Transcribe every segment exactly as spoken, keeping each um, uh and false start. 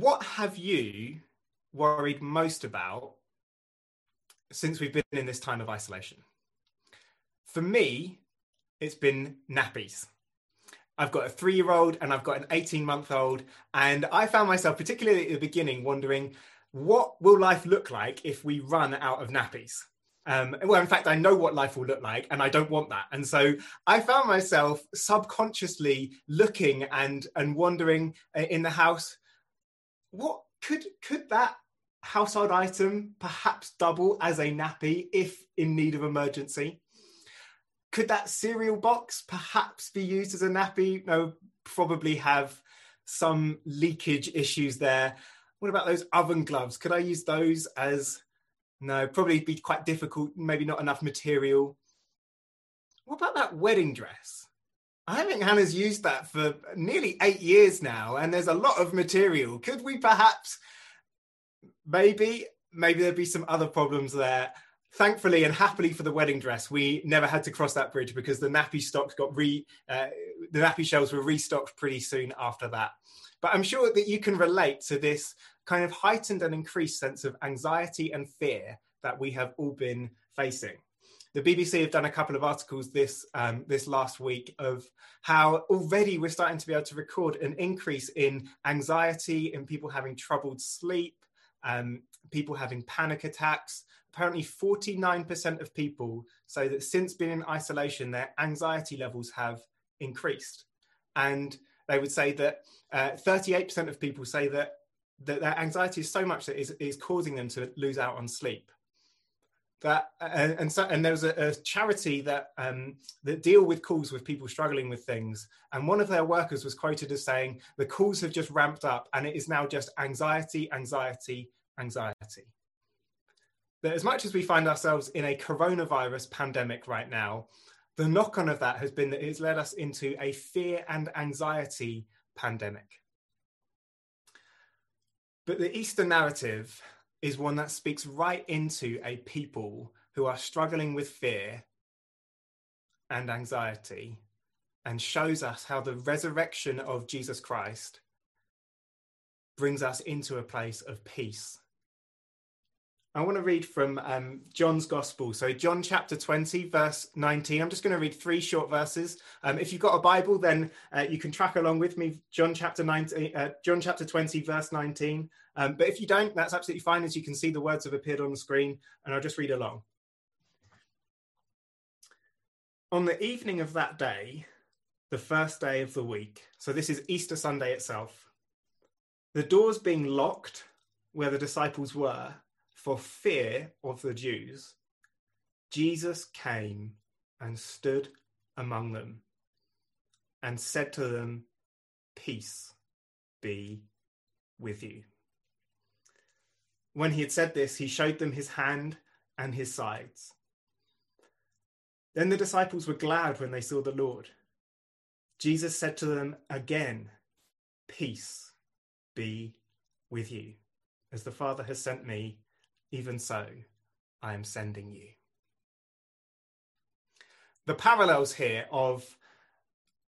what have you worried most about since we've been in this time of isolation? For me, it's been nappies. I've got a three-year-old and I've got an eighteen-month-old, and I found myself, particularly at the beginning, wondering, what will life look like if we run out of nappies? Um, well, in fact, I know what life will look like, and I don't want that. And so I found myself subconsciously looking and and wondering in the house, what could could that household item perhaps double as a nappy if in need of emergency? Could that cereal box perhaps be used as a nappy? No, probably have some leakage issues there. What about those oven gloves? Could I use those as... No, probably be quite difficult, maybe not enough material. What about that wedding dress? I think Hannah's used that for nearly eight years now, and there's a lot of material. Could we perhaps, maybe, maybe there'd be some other problems there. Thankfully and happily for the wedding dress, we never had to cross that bridge because the nappy stocks got re, uh, the nappy shelves were restocked pretty soon after that. But I'm sure that you can relate to this kind of heightened and increased sense of anxiety and fear that we have all been facing. The B B C have done a couple of articles this um, this last week of how already we're starting to be able to record an increase in anxiety, in people having troubled sleep, um, people having panic attacks. Apparently forty-nine percent of people say that since being in isolation, their anxiety levels have increased. And they would say that uh, thirty-eight percent of people say that that their anxiety is so much that is is causing them to lose out on sleep. That and, and so and there was a, a charity that um, that deal with calls with people struggling with things, and one of their workers was quoted as saying, "The calls have just ramped up, and it is now just anxiety, anxiety, anxiety." That as much as we find ourselves in a coronavirus pandemic right now, the knock-on of that has been that it's led us into a fear and anxiety pandemic. But the Easter narrative is one that speaks right into a people who are struggling with fear and anxiety, and shows us how the resurrection of Jesus Christ brings us into a place of peace. I want to read from um, John's Gospel. So John chapter twenty, verse nineteen. I'm just going to read three short verses. Um, if you've got a Bible, then uh, you can track along with me. John chapter nineteen, uh, John chapter twenty, verse nineteen. Um, but if you don't, that's absolutely fine. As you can see, the words have appeared on the screen, and I'll just read along. On the evening of that day, the first day of the week. So this is Easter Sunday itself. The doors being locked where the disciples were, for fear of the Jews, Jesus came and stood among them and said to them, "Peace be with you." When he had said this, he showed them his hand and his sides. Then the disciples were glad when they saw the Lord. Jesus said to them again, "Peace be with you. As the Father has sent me, even so, I am sending you." The parallels here of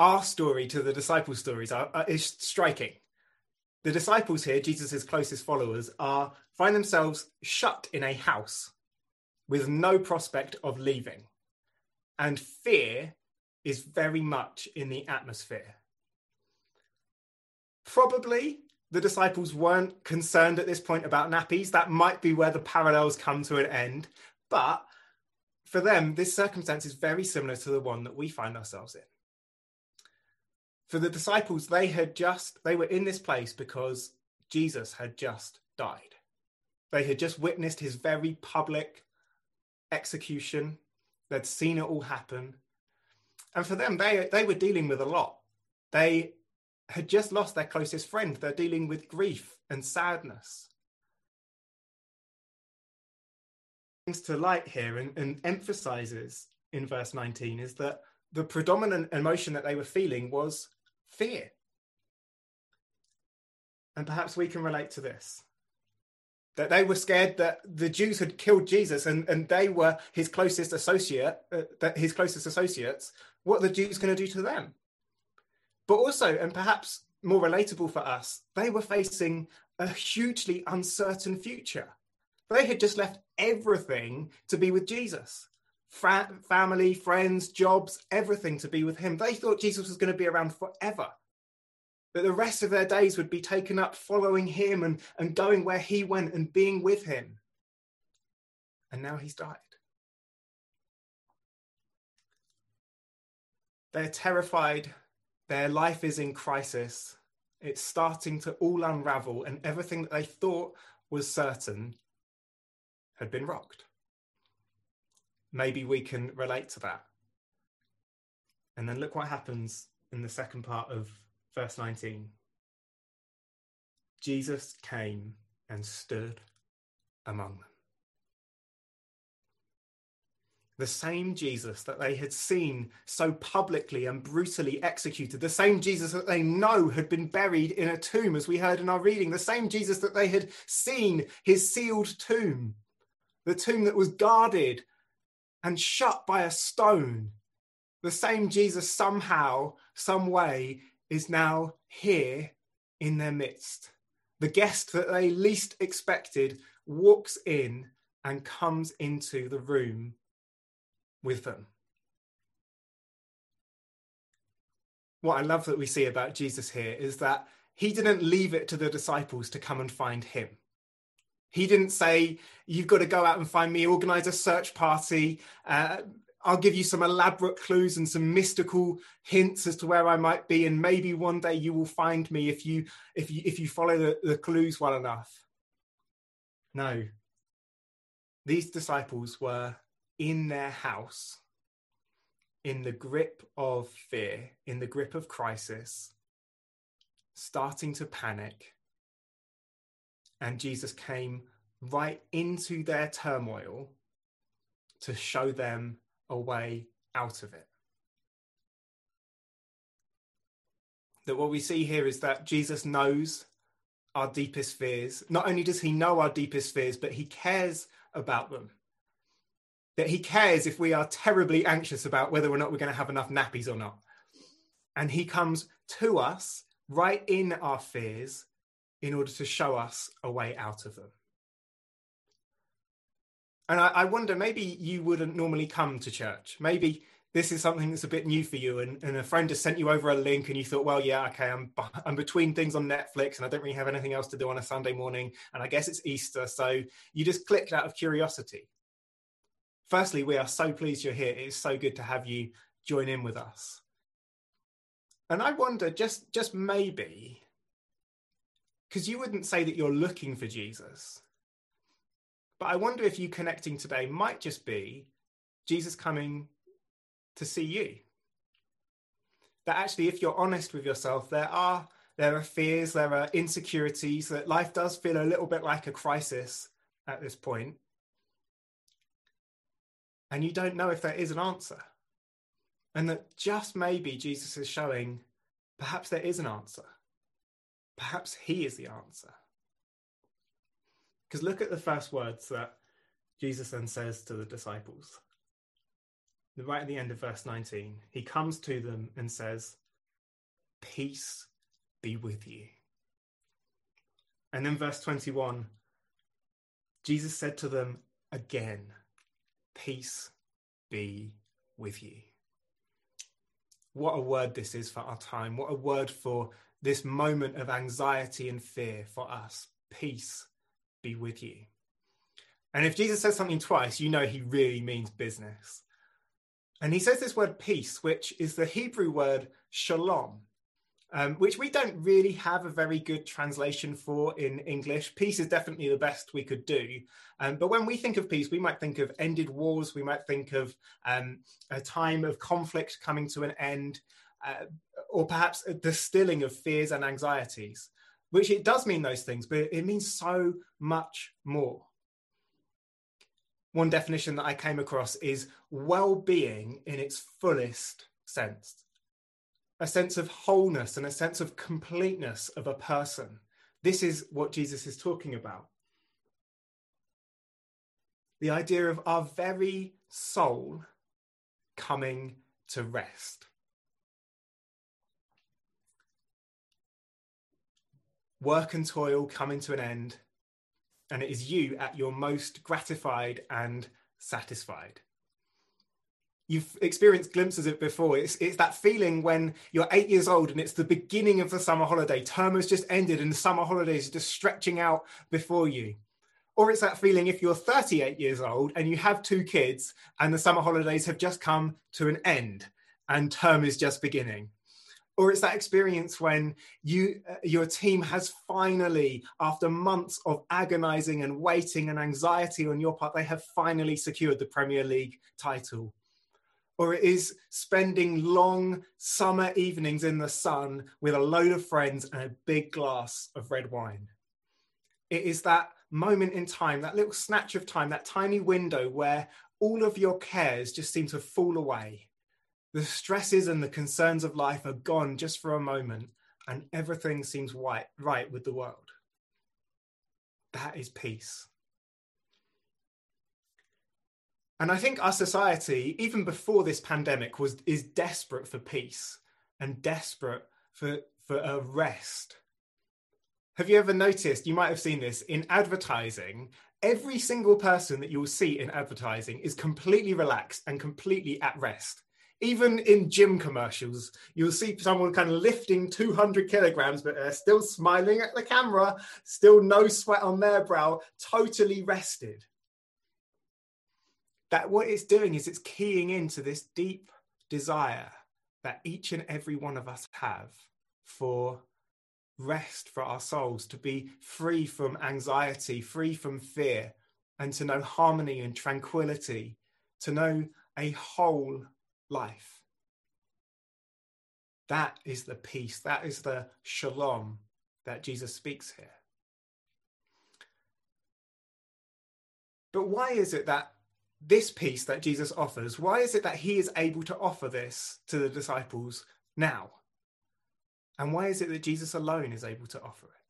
our story to the disciples' stories are, are, is striking. The disciples here, Jesus' closest followers, are find themselves shut in a house with no prospect of leaving. And fear is very much in the atmosphere. Probably the disciples weren't concerned at this point about nappies. That might be where the parallels come to an end. But for them, this circumstance is very similar to the one that we find ourselves in. For the disciples, they had just, they were in this place because Jesus had just died. They had just witnessed his very public execution. They'd seen it all happen. And for them, they, they were dealing with a lot. They had just lost their closest friend. They're dealing with grief and sadness. Brings to light here and, and emphasizes in verse nineteen is that the predominant emotion that they were feeling was fear. And perhaps we can relate to this. That they were scared that the Jews had killed Jesus and, and they were his closest associate, uh, that his closest associates. What are the Jews going to do to them? But also, and perhaps more relatable for us, they were facing a hugely uncertain future. They had just left everything to be with Jesus. Fa- family, friends, jobs, everything to be with him. They thought Jesus was going to be around forever, that the rest of their days would be taken up following him and, and going where he went and being with him. And now he's died. They're terrified. Their life is in crisis. It's starting to all unravel, and everything that they thought was certain had been rocked. Maybe we can relate to that. And then look what happens in the second part of verse nineteen. Jesus came and stood among them. The same Jesus that they had seen so publicly and brutally executed, the same Jesus that they know had been buried in a tomb, as we heard in our reading, the same Jesus that they had seen his sealed tomb, the tomb that was guarded and shut by a stone, the same Jesus somehow, some way, is now here in their midst. The guest that they least expected walks in and comes into the room with them. What I love that we see about Jesus here is that he didn't leave it to the disciples to come and find him. He didn't say, you've got to go out and find me, organize a search party, uh, I'll give you some elaborate clues and some mystical hints as to where I might be, and maybe one day you will find me if you if you, if you follow the, the clues well enough. No. These disciples were in their house, in the grip of fear, in the grip of crisis, starting to panic. And Jesus came right into their turmoil to show them a way out of it. That what we see here is that Jesus knows our deepest fears. Not only does he know our deepest fears, but he cares about them. That he cares if we are terribly anxious about whether or not we're going to have enough nappies or not. And he comes to us right in our fears in order to show us a way out of them. And I, I wonder, maybe you wouldn't normally come to church. Maybe this is something that's a bit new for you, and, and a friend has sent you over a link and you thought, well, yeah, okay, I'm, I'm between things on Netflix and I don't really have anything else to do on a Sunday morning, and I guess it's Easter, so you just clicked out of curiosity. Firstly, we are so pleased you're here. It is so good to have you join in with us. And I wonder, just, just maybe, because you wouldn't say that you're looking for Jesus, but I wonder if you connecting today might just be Jesus coming to see you. That actually, if you're honest with yourself, there are, there are fears, there are insecurities, that life does feel a little bit like a crisis at this point. And you don't know if there is an answer. And that just maybe Jesus is showing, perhaps there is an answer. Perhaps he is the answer. Because look at the first words that Jesus then says to the disciples. Right at the end of verse nineteen, he comes to them and says, "Peace be with you." And then verse twenty-one, Jesus said to them again, "Peace be with you." What a word this is for our time. What a word for this moment of anxiety and fear for us. Peace be with you. And if Jesus says something twice, you know he really means business. And he says this word peace, which is the Hebrew word shalom, um, which we don't really have a very good translation for in English. Peace is definitely the best we could do. Um, but when we think of peace, we might think of ended wars. We might think of um, a time of conflict coming to an end, uh, or perhaps a distilling of fears and anxieties. Which it does mean those things, but it means so much more. One definition that I came across is well-being in its fullest sense. A sense of wholeness and a sense of completeness of a person. This is what Jesus is talking about. The idea of our very soul coming to rest. work and toil coming to an end, and it is you at your most gratified and satisfied. You've experienced glimpses of it before. It's, it's that feeling when you're eight years old and it's the beginning of the summer holiday. Term has just ended and the summer holidays are just stretching out before you. Or it's that feeling if you're thirty-eight years old and you have two kids and the summer holidays have just come to an end and term is just beginning. Or it's that experience when you, uh, your team has finally, after months of agonising and waiting and anxiety on your part, they have finally secured the Premier League title. Or it is spending long summer evenings in the sun with a load of friends and a big glass of red wine. It is that moment in time, that little snatch of time, that tiny window where all of your cares just seem to fall away. The stresses and the concerns of life are gone just for a moment, and everything seems white, right with the world. That is peace. And I think our society, even before this pandemic, was is desperate for peace and desperate for, for a rest. Have you ever noticed, you might have seen this, in advertising, every single person that you'll see in advertising is completely relaxed and completely at rest. Even in gym commercials, you'll see someone kind of lifting two hundred kilograms, but they're still smiling at the camera, still no sweat on their brow, totally rested. That what it's doing is it's keying into this deep desire that each and every one of us have for rest for our souls, to be free from anxiety, free from fear, and to know harmony and tranquility, to know a whole life. That is the peace, that is the shalom that Jesus speaks here. But why is it that this peace that Jesus offers, why is it that he is able to offer this to the disciples now? And why is it that Jesus alone is able to offer it?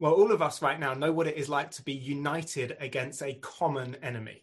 Well, all of us right now know what it is like to be united against a common enemy.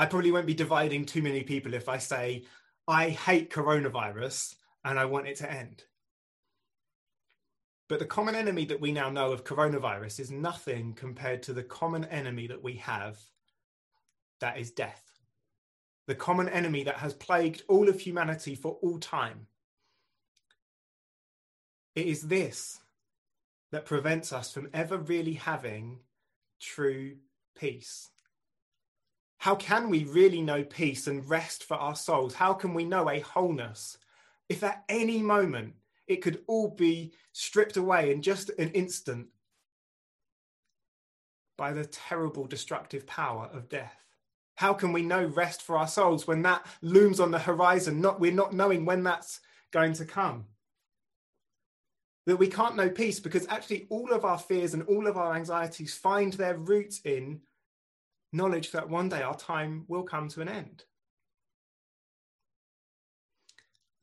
I probably won't be dividing too many people if I say, I hate coronavirus and I want it to end. But the common enemy that we now know of coronavirus is nothing compared to the common enemy that we have, that is death. The common enemy that has plagued all of humanity for all time. It is this that prevents us from ever really having true peace. How can we really know peace and rest for our souls? How can we know a wholeness if at any moment it could all be stripped away in just an instant by the terrible destructive power of death? How can we know rest for our souls when that looms on the horizon? Not, we're not knowing when that's going to come. That we can't know peace because actually all of our fears and all of our anxieties find their roots in knowledge that one day our time will come to an end.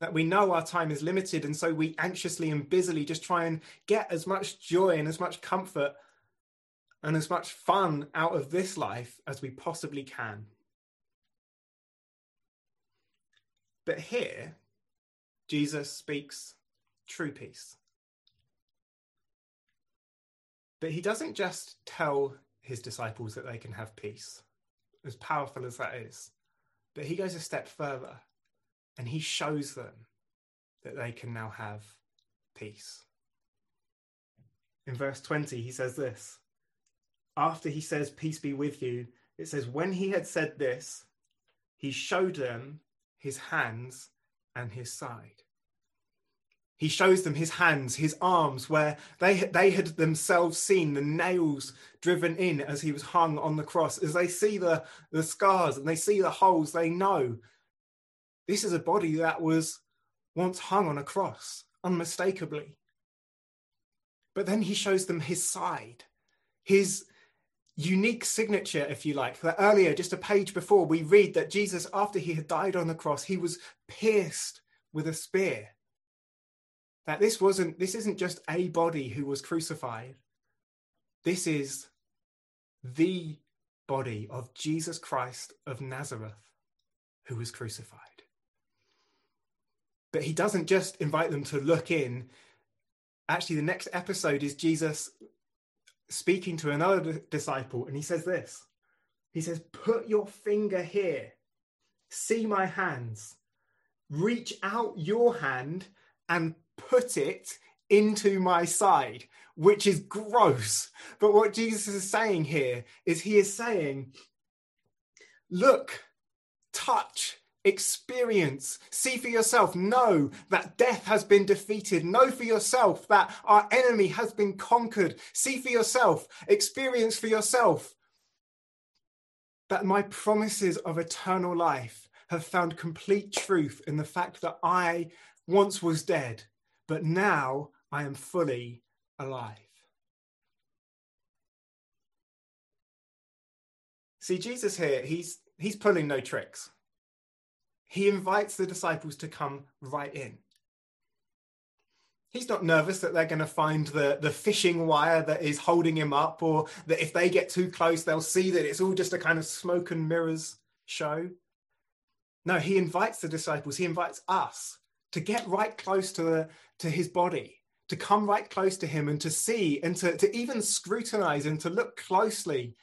That we know our time is limited, and so we anxiously and busily just try and get as much joy and as much comfort and as much fun out of this life as we possibly can. But here, Jesus speaks true peace. But he doesn't just tell his disciples that they can have peace, as powerful as that is. But he goes a step further and he shows them that they can now have peace. In verse twenty, he says this. After he says, peace be with you, it says, when he had said this, he showed them his hands and his side. He shows them his hands, his arms, where they, they had themselves seen the nails driven in as he was hung on the cross. As they see the, the scars and they see the holes, they know this is a body that was once hung on a cross, unmistakably. But then he shows them his side, his unique signature, if you like. That earlier, just a page before, we read that Jesus, after he had died on the cross, he was pierced with a spear. That this wasn't, this isn't just a body who was crucified. This is the body of Jesus Christ of Nazareth who was crucified. But he doesn't just invite them to look in actually the next episode is Jesus speaking to another disciple, and he says this. He says, put your finger here, see my hands, reach out your hand and put it into my side, which is gross. But what Jesus is saying here is he is saying, look, touch, experience, see for yourself, know that death has been defeated, know for yourself that our enemy has been conquered, see for yourself, experience for yourself that my promises of eternal life have found complete truth in the fact that I once was dead, but now I am fully alive. See, Jesus here, he's he's pulling no tricks. He invites the disciples to come right in. He's not nervous that they're going to find the, the fishing wire that is holding him up, or that if they get too close, they'll see that it's all just a kind of smoke and mirrors show. No, he invites the disciples, he invites us to get right close to, the, to his body, to come right close to him and to see and to, to even scrutinize and to look closely.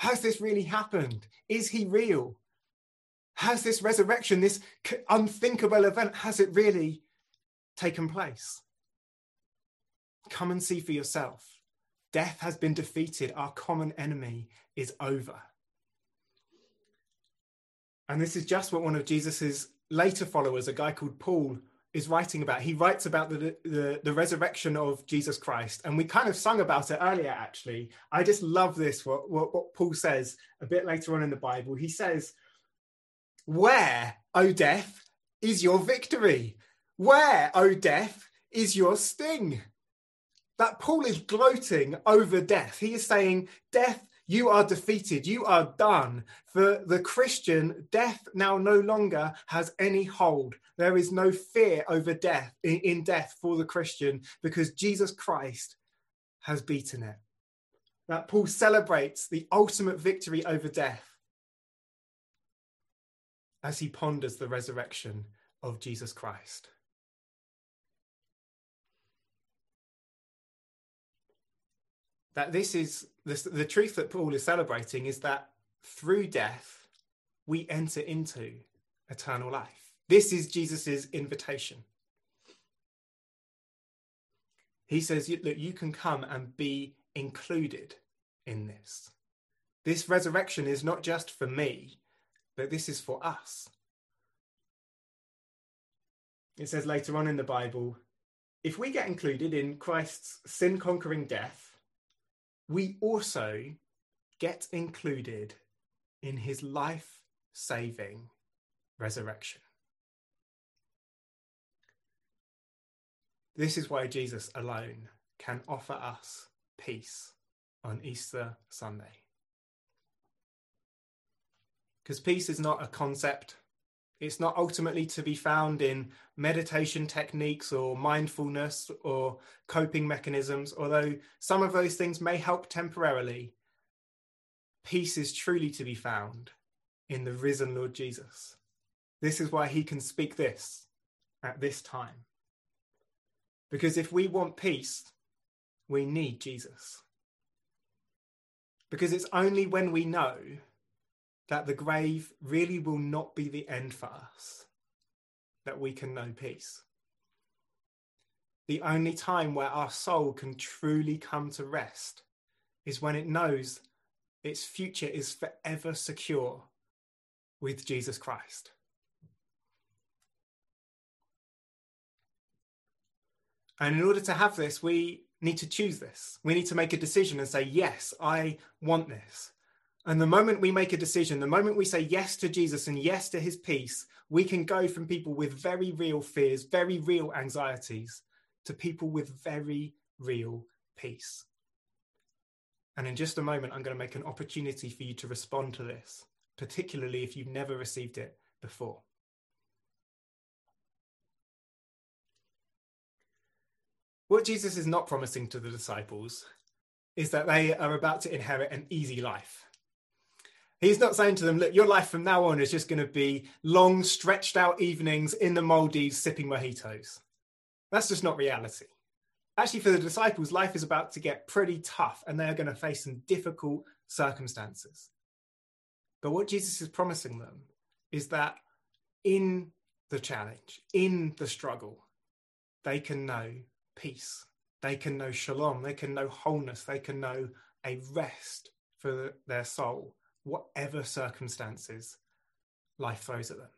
Has this really happened? Is he real? Has this resurrection, this unthinkable event, has it really taken place? Come and see for yourself. Death has been defeated. Our common enemy is over. And this is just what one of Jesus's later followers, a guy called Paul, is writing about. He writes about the, the, the resurrection of Jesus Christ. And we kind of sung about it earlier, actually. I just love this, what, what, what Paul says a bit later on in the Bible. He says, where, O death, is your victory? Where, O death, is your sting? That Paul is gloating over death. He is saying, death, you are defeated. You are done. For the Christian, death now no longer has any hold. There is no fear over death, in death for the Christian, because Jesus Christ has beaten it. That Paul celebrates the ultimate victory over death as he ponders the resurrection of Jesus Christ. That this is, this, the truth that Paul is celebrating is that through death, we enter into eternal life. This is Jesus's invitation. He says, look, you can come and be included in this. This resurrection is not just for me, but this is for us. It says later on in the Bible, if we get included in Christ's sin-conquering death, we also get included in his life-saving resurrection. This is why Jesus alone can offer us peace on Easter Sunday. Because peace is not a concept. It's not ultimately to be found in meditation techniques or mindfulness or coping mechanisms, although some of those things may help temporarily. Peace is truly to be found in the risen Lord Jesus. This is why he can speak this at this time. Because if we want peace, we need Jesus. Because it's only when we know that the grave really will not be the end for us, that we can know peace. The only time where our soul can truly come to rest is when it knows its future is forever secure with Jesus Christ. And in order to have this, we need to choose this. We need to make a decision and say, yes, I want this. And the moment we make a decision, the moment we say yes to Jesus and yes to his peace, we can go from people with very real fears, very real anxieties, to people with very real peace. And in just a moment, I'm going to make an opportunity for you to respond to this, particularly if you've never received it before. What Jesus is not promising to the disciples is that they are about to inherit an easy life. He's not saying to them, look, your life from now on is just going to be long, stretched out evenings in the Maldives sipping mojitos. That's just not reality. actually for the disciples, life is about to get pretty tough and they're going to face some difficult circumstances. But what Jesus is promising them is that in the challenge, in the struggle, they can know peace. They can know shalom. They can know wholeness. They can know a rest for their soul, whatever circumstances life throws at them.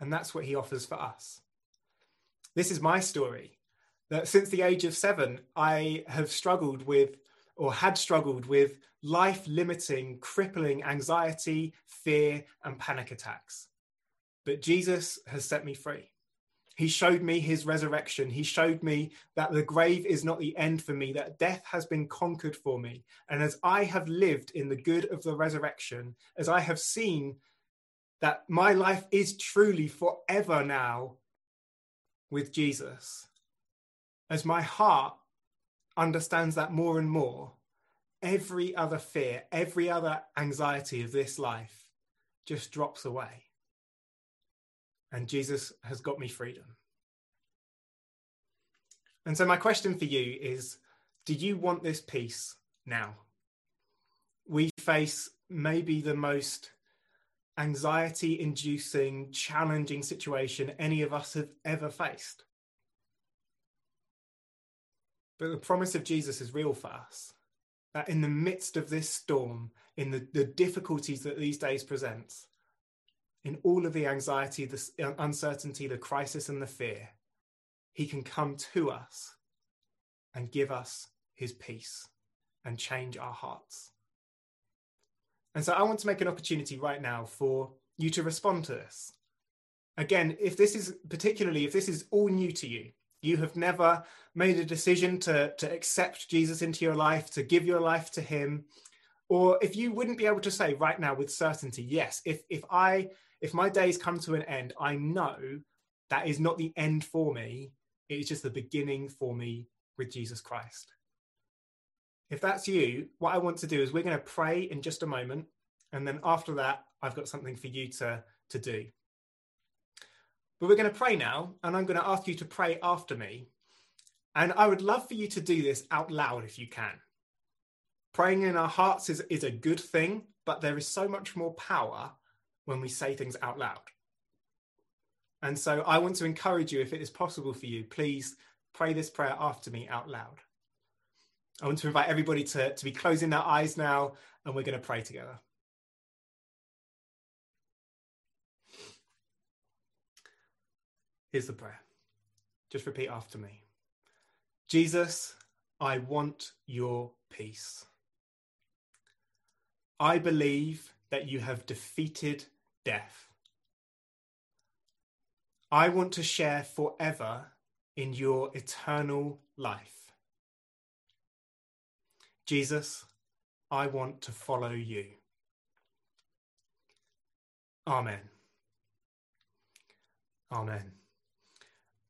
And that's what he offers for us. This is my story, that since the age of seven, I have struggled with, or had struggled with, life-limiting, crippling anxiety, fear, and panic attacks. But Jesus has set me free. He showed me his resurrection. He showed me that the grave is not the end for me, that death has been conquered for me. And as I have lived in the good of the resurrection, as I have seen that my life is truly forever now with Jesus, as my heart understands that more and more, every other fear, every other anxiety of this life just drops away. And Jesus has got me freedom. And so my question for you is, do you want this peace now? We face maybe the most anxiety-inducing, challenging situation any of us have ever faced. But the promise of Jesus is real for us, that in the midst of this storm, in the, the difficulties that these days present, in all of the anxiety, the uncertainty, the crisis and the fear, he can come to us and give us his peace and change our hearts. And so I want to make an opportunity right now for you to respond to this. Again, if this is particularly, if this is all new to you, you have never made a decision to, to accept Jesus into your life, to give your life to him, or if you wouldn't be able to say right now with certainty, yes, if if I if my days come to an end, I know that is not the end for me. It is just the beginning for me with Jesus Christ. If that's you, what I want to do is we're going to pray in just a moment. And then after that, I've got something for you to, to do. But we're going to pray now, and I'm going to ask you to pray after me. And I would love for you to do this out loud if you can. Praying in our hearts is, is a good thing, but there is so much more power when we say things out loud. And so I want to encourage you, if it is possible for you, please pray this prayer after me out loud. I want to invite everybody to, to be closing their eyes now, and we're going to pray together. Here's the prayer. Just repeat after me. Jesus, I want your peace. I believe that you have defeated death. I want to share forever in your eternal life. Jesus, I want to follow you. Amen. Amen.